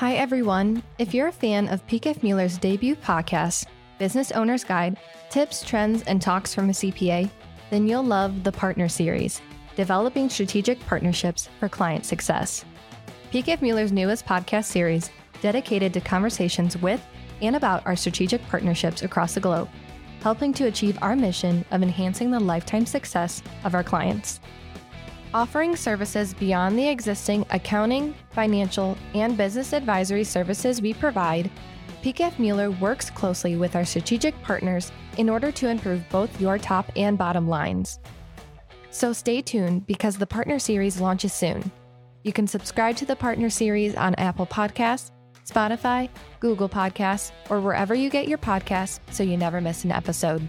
Hi everyone, if you're a fan of PKF Mueller's debut podcast, Business Owner's Guide, Tips, Trends, and Talks from a CPA, then you'll love the Partner Series, Developing Strategic Partnerships for Client Success. PKF Mueller's newest podcast series dedicated to conversations with and about our strategic partnerships across the globe, helping to achieve our mission of enhancing the lifetime success of our clients. Offering services beyond the existing accounting, financial, and business advisory services we provide, PKF Mueller works closely with our strategic partners in order to improve both your top and bottom lines. So stay tuned because the Partner Series launches soon. You can subscribe to the Partner Series on Apple Podcasts, Spotify, Google Podcasts, or wherever you get your podcasts so you never miss an episode.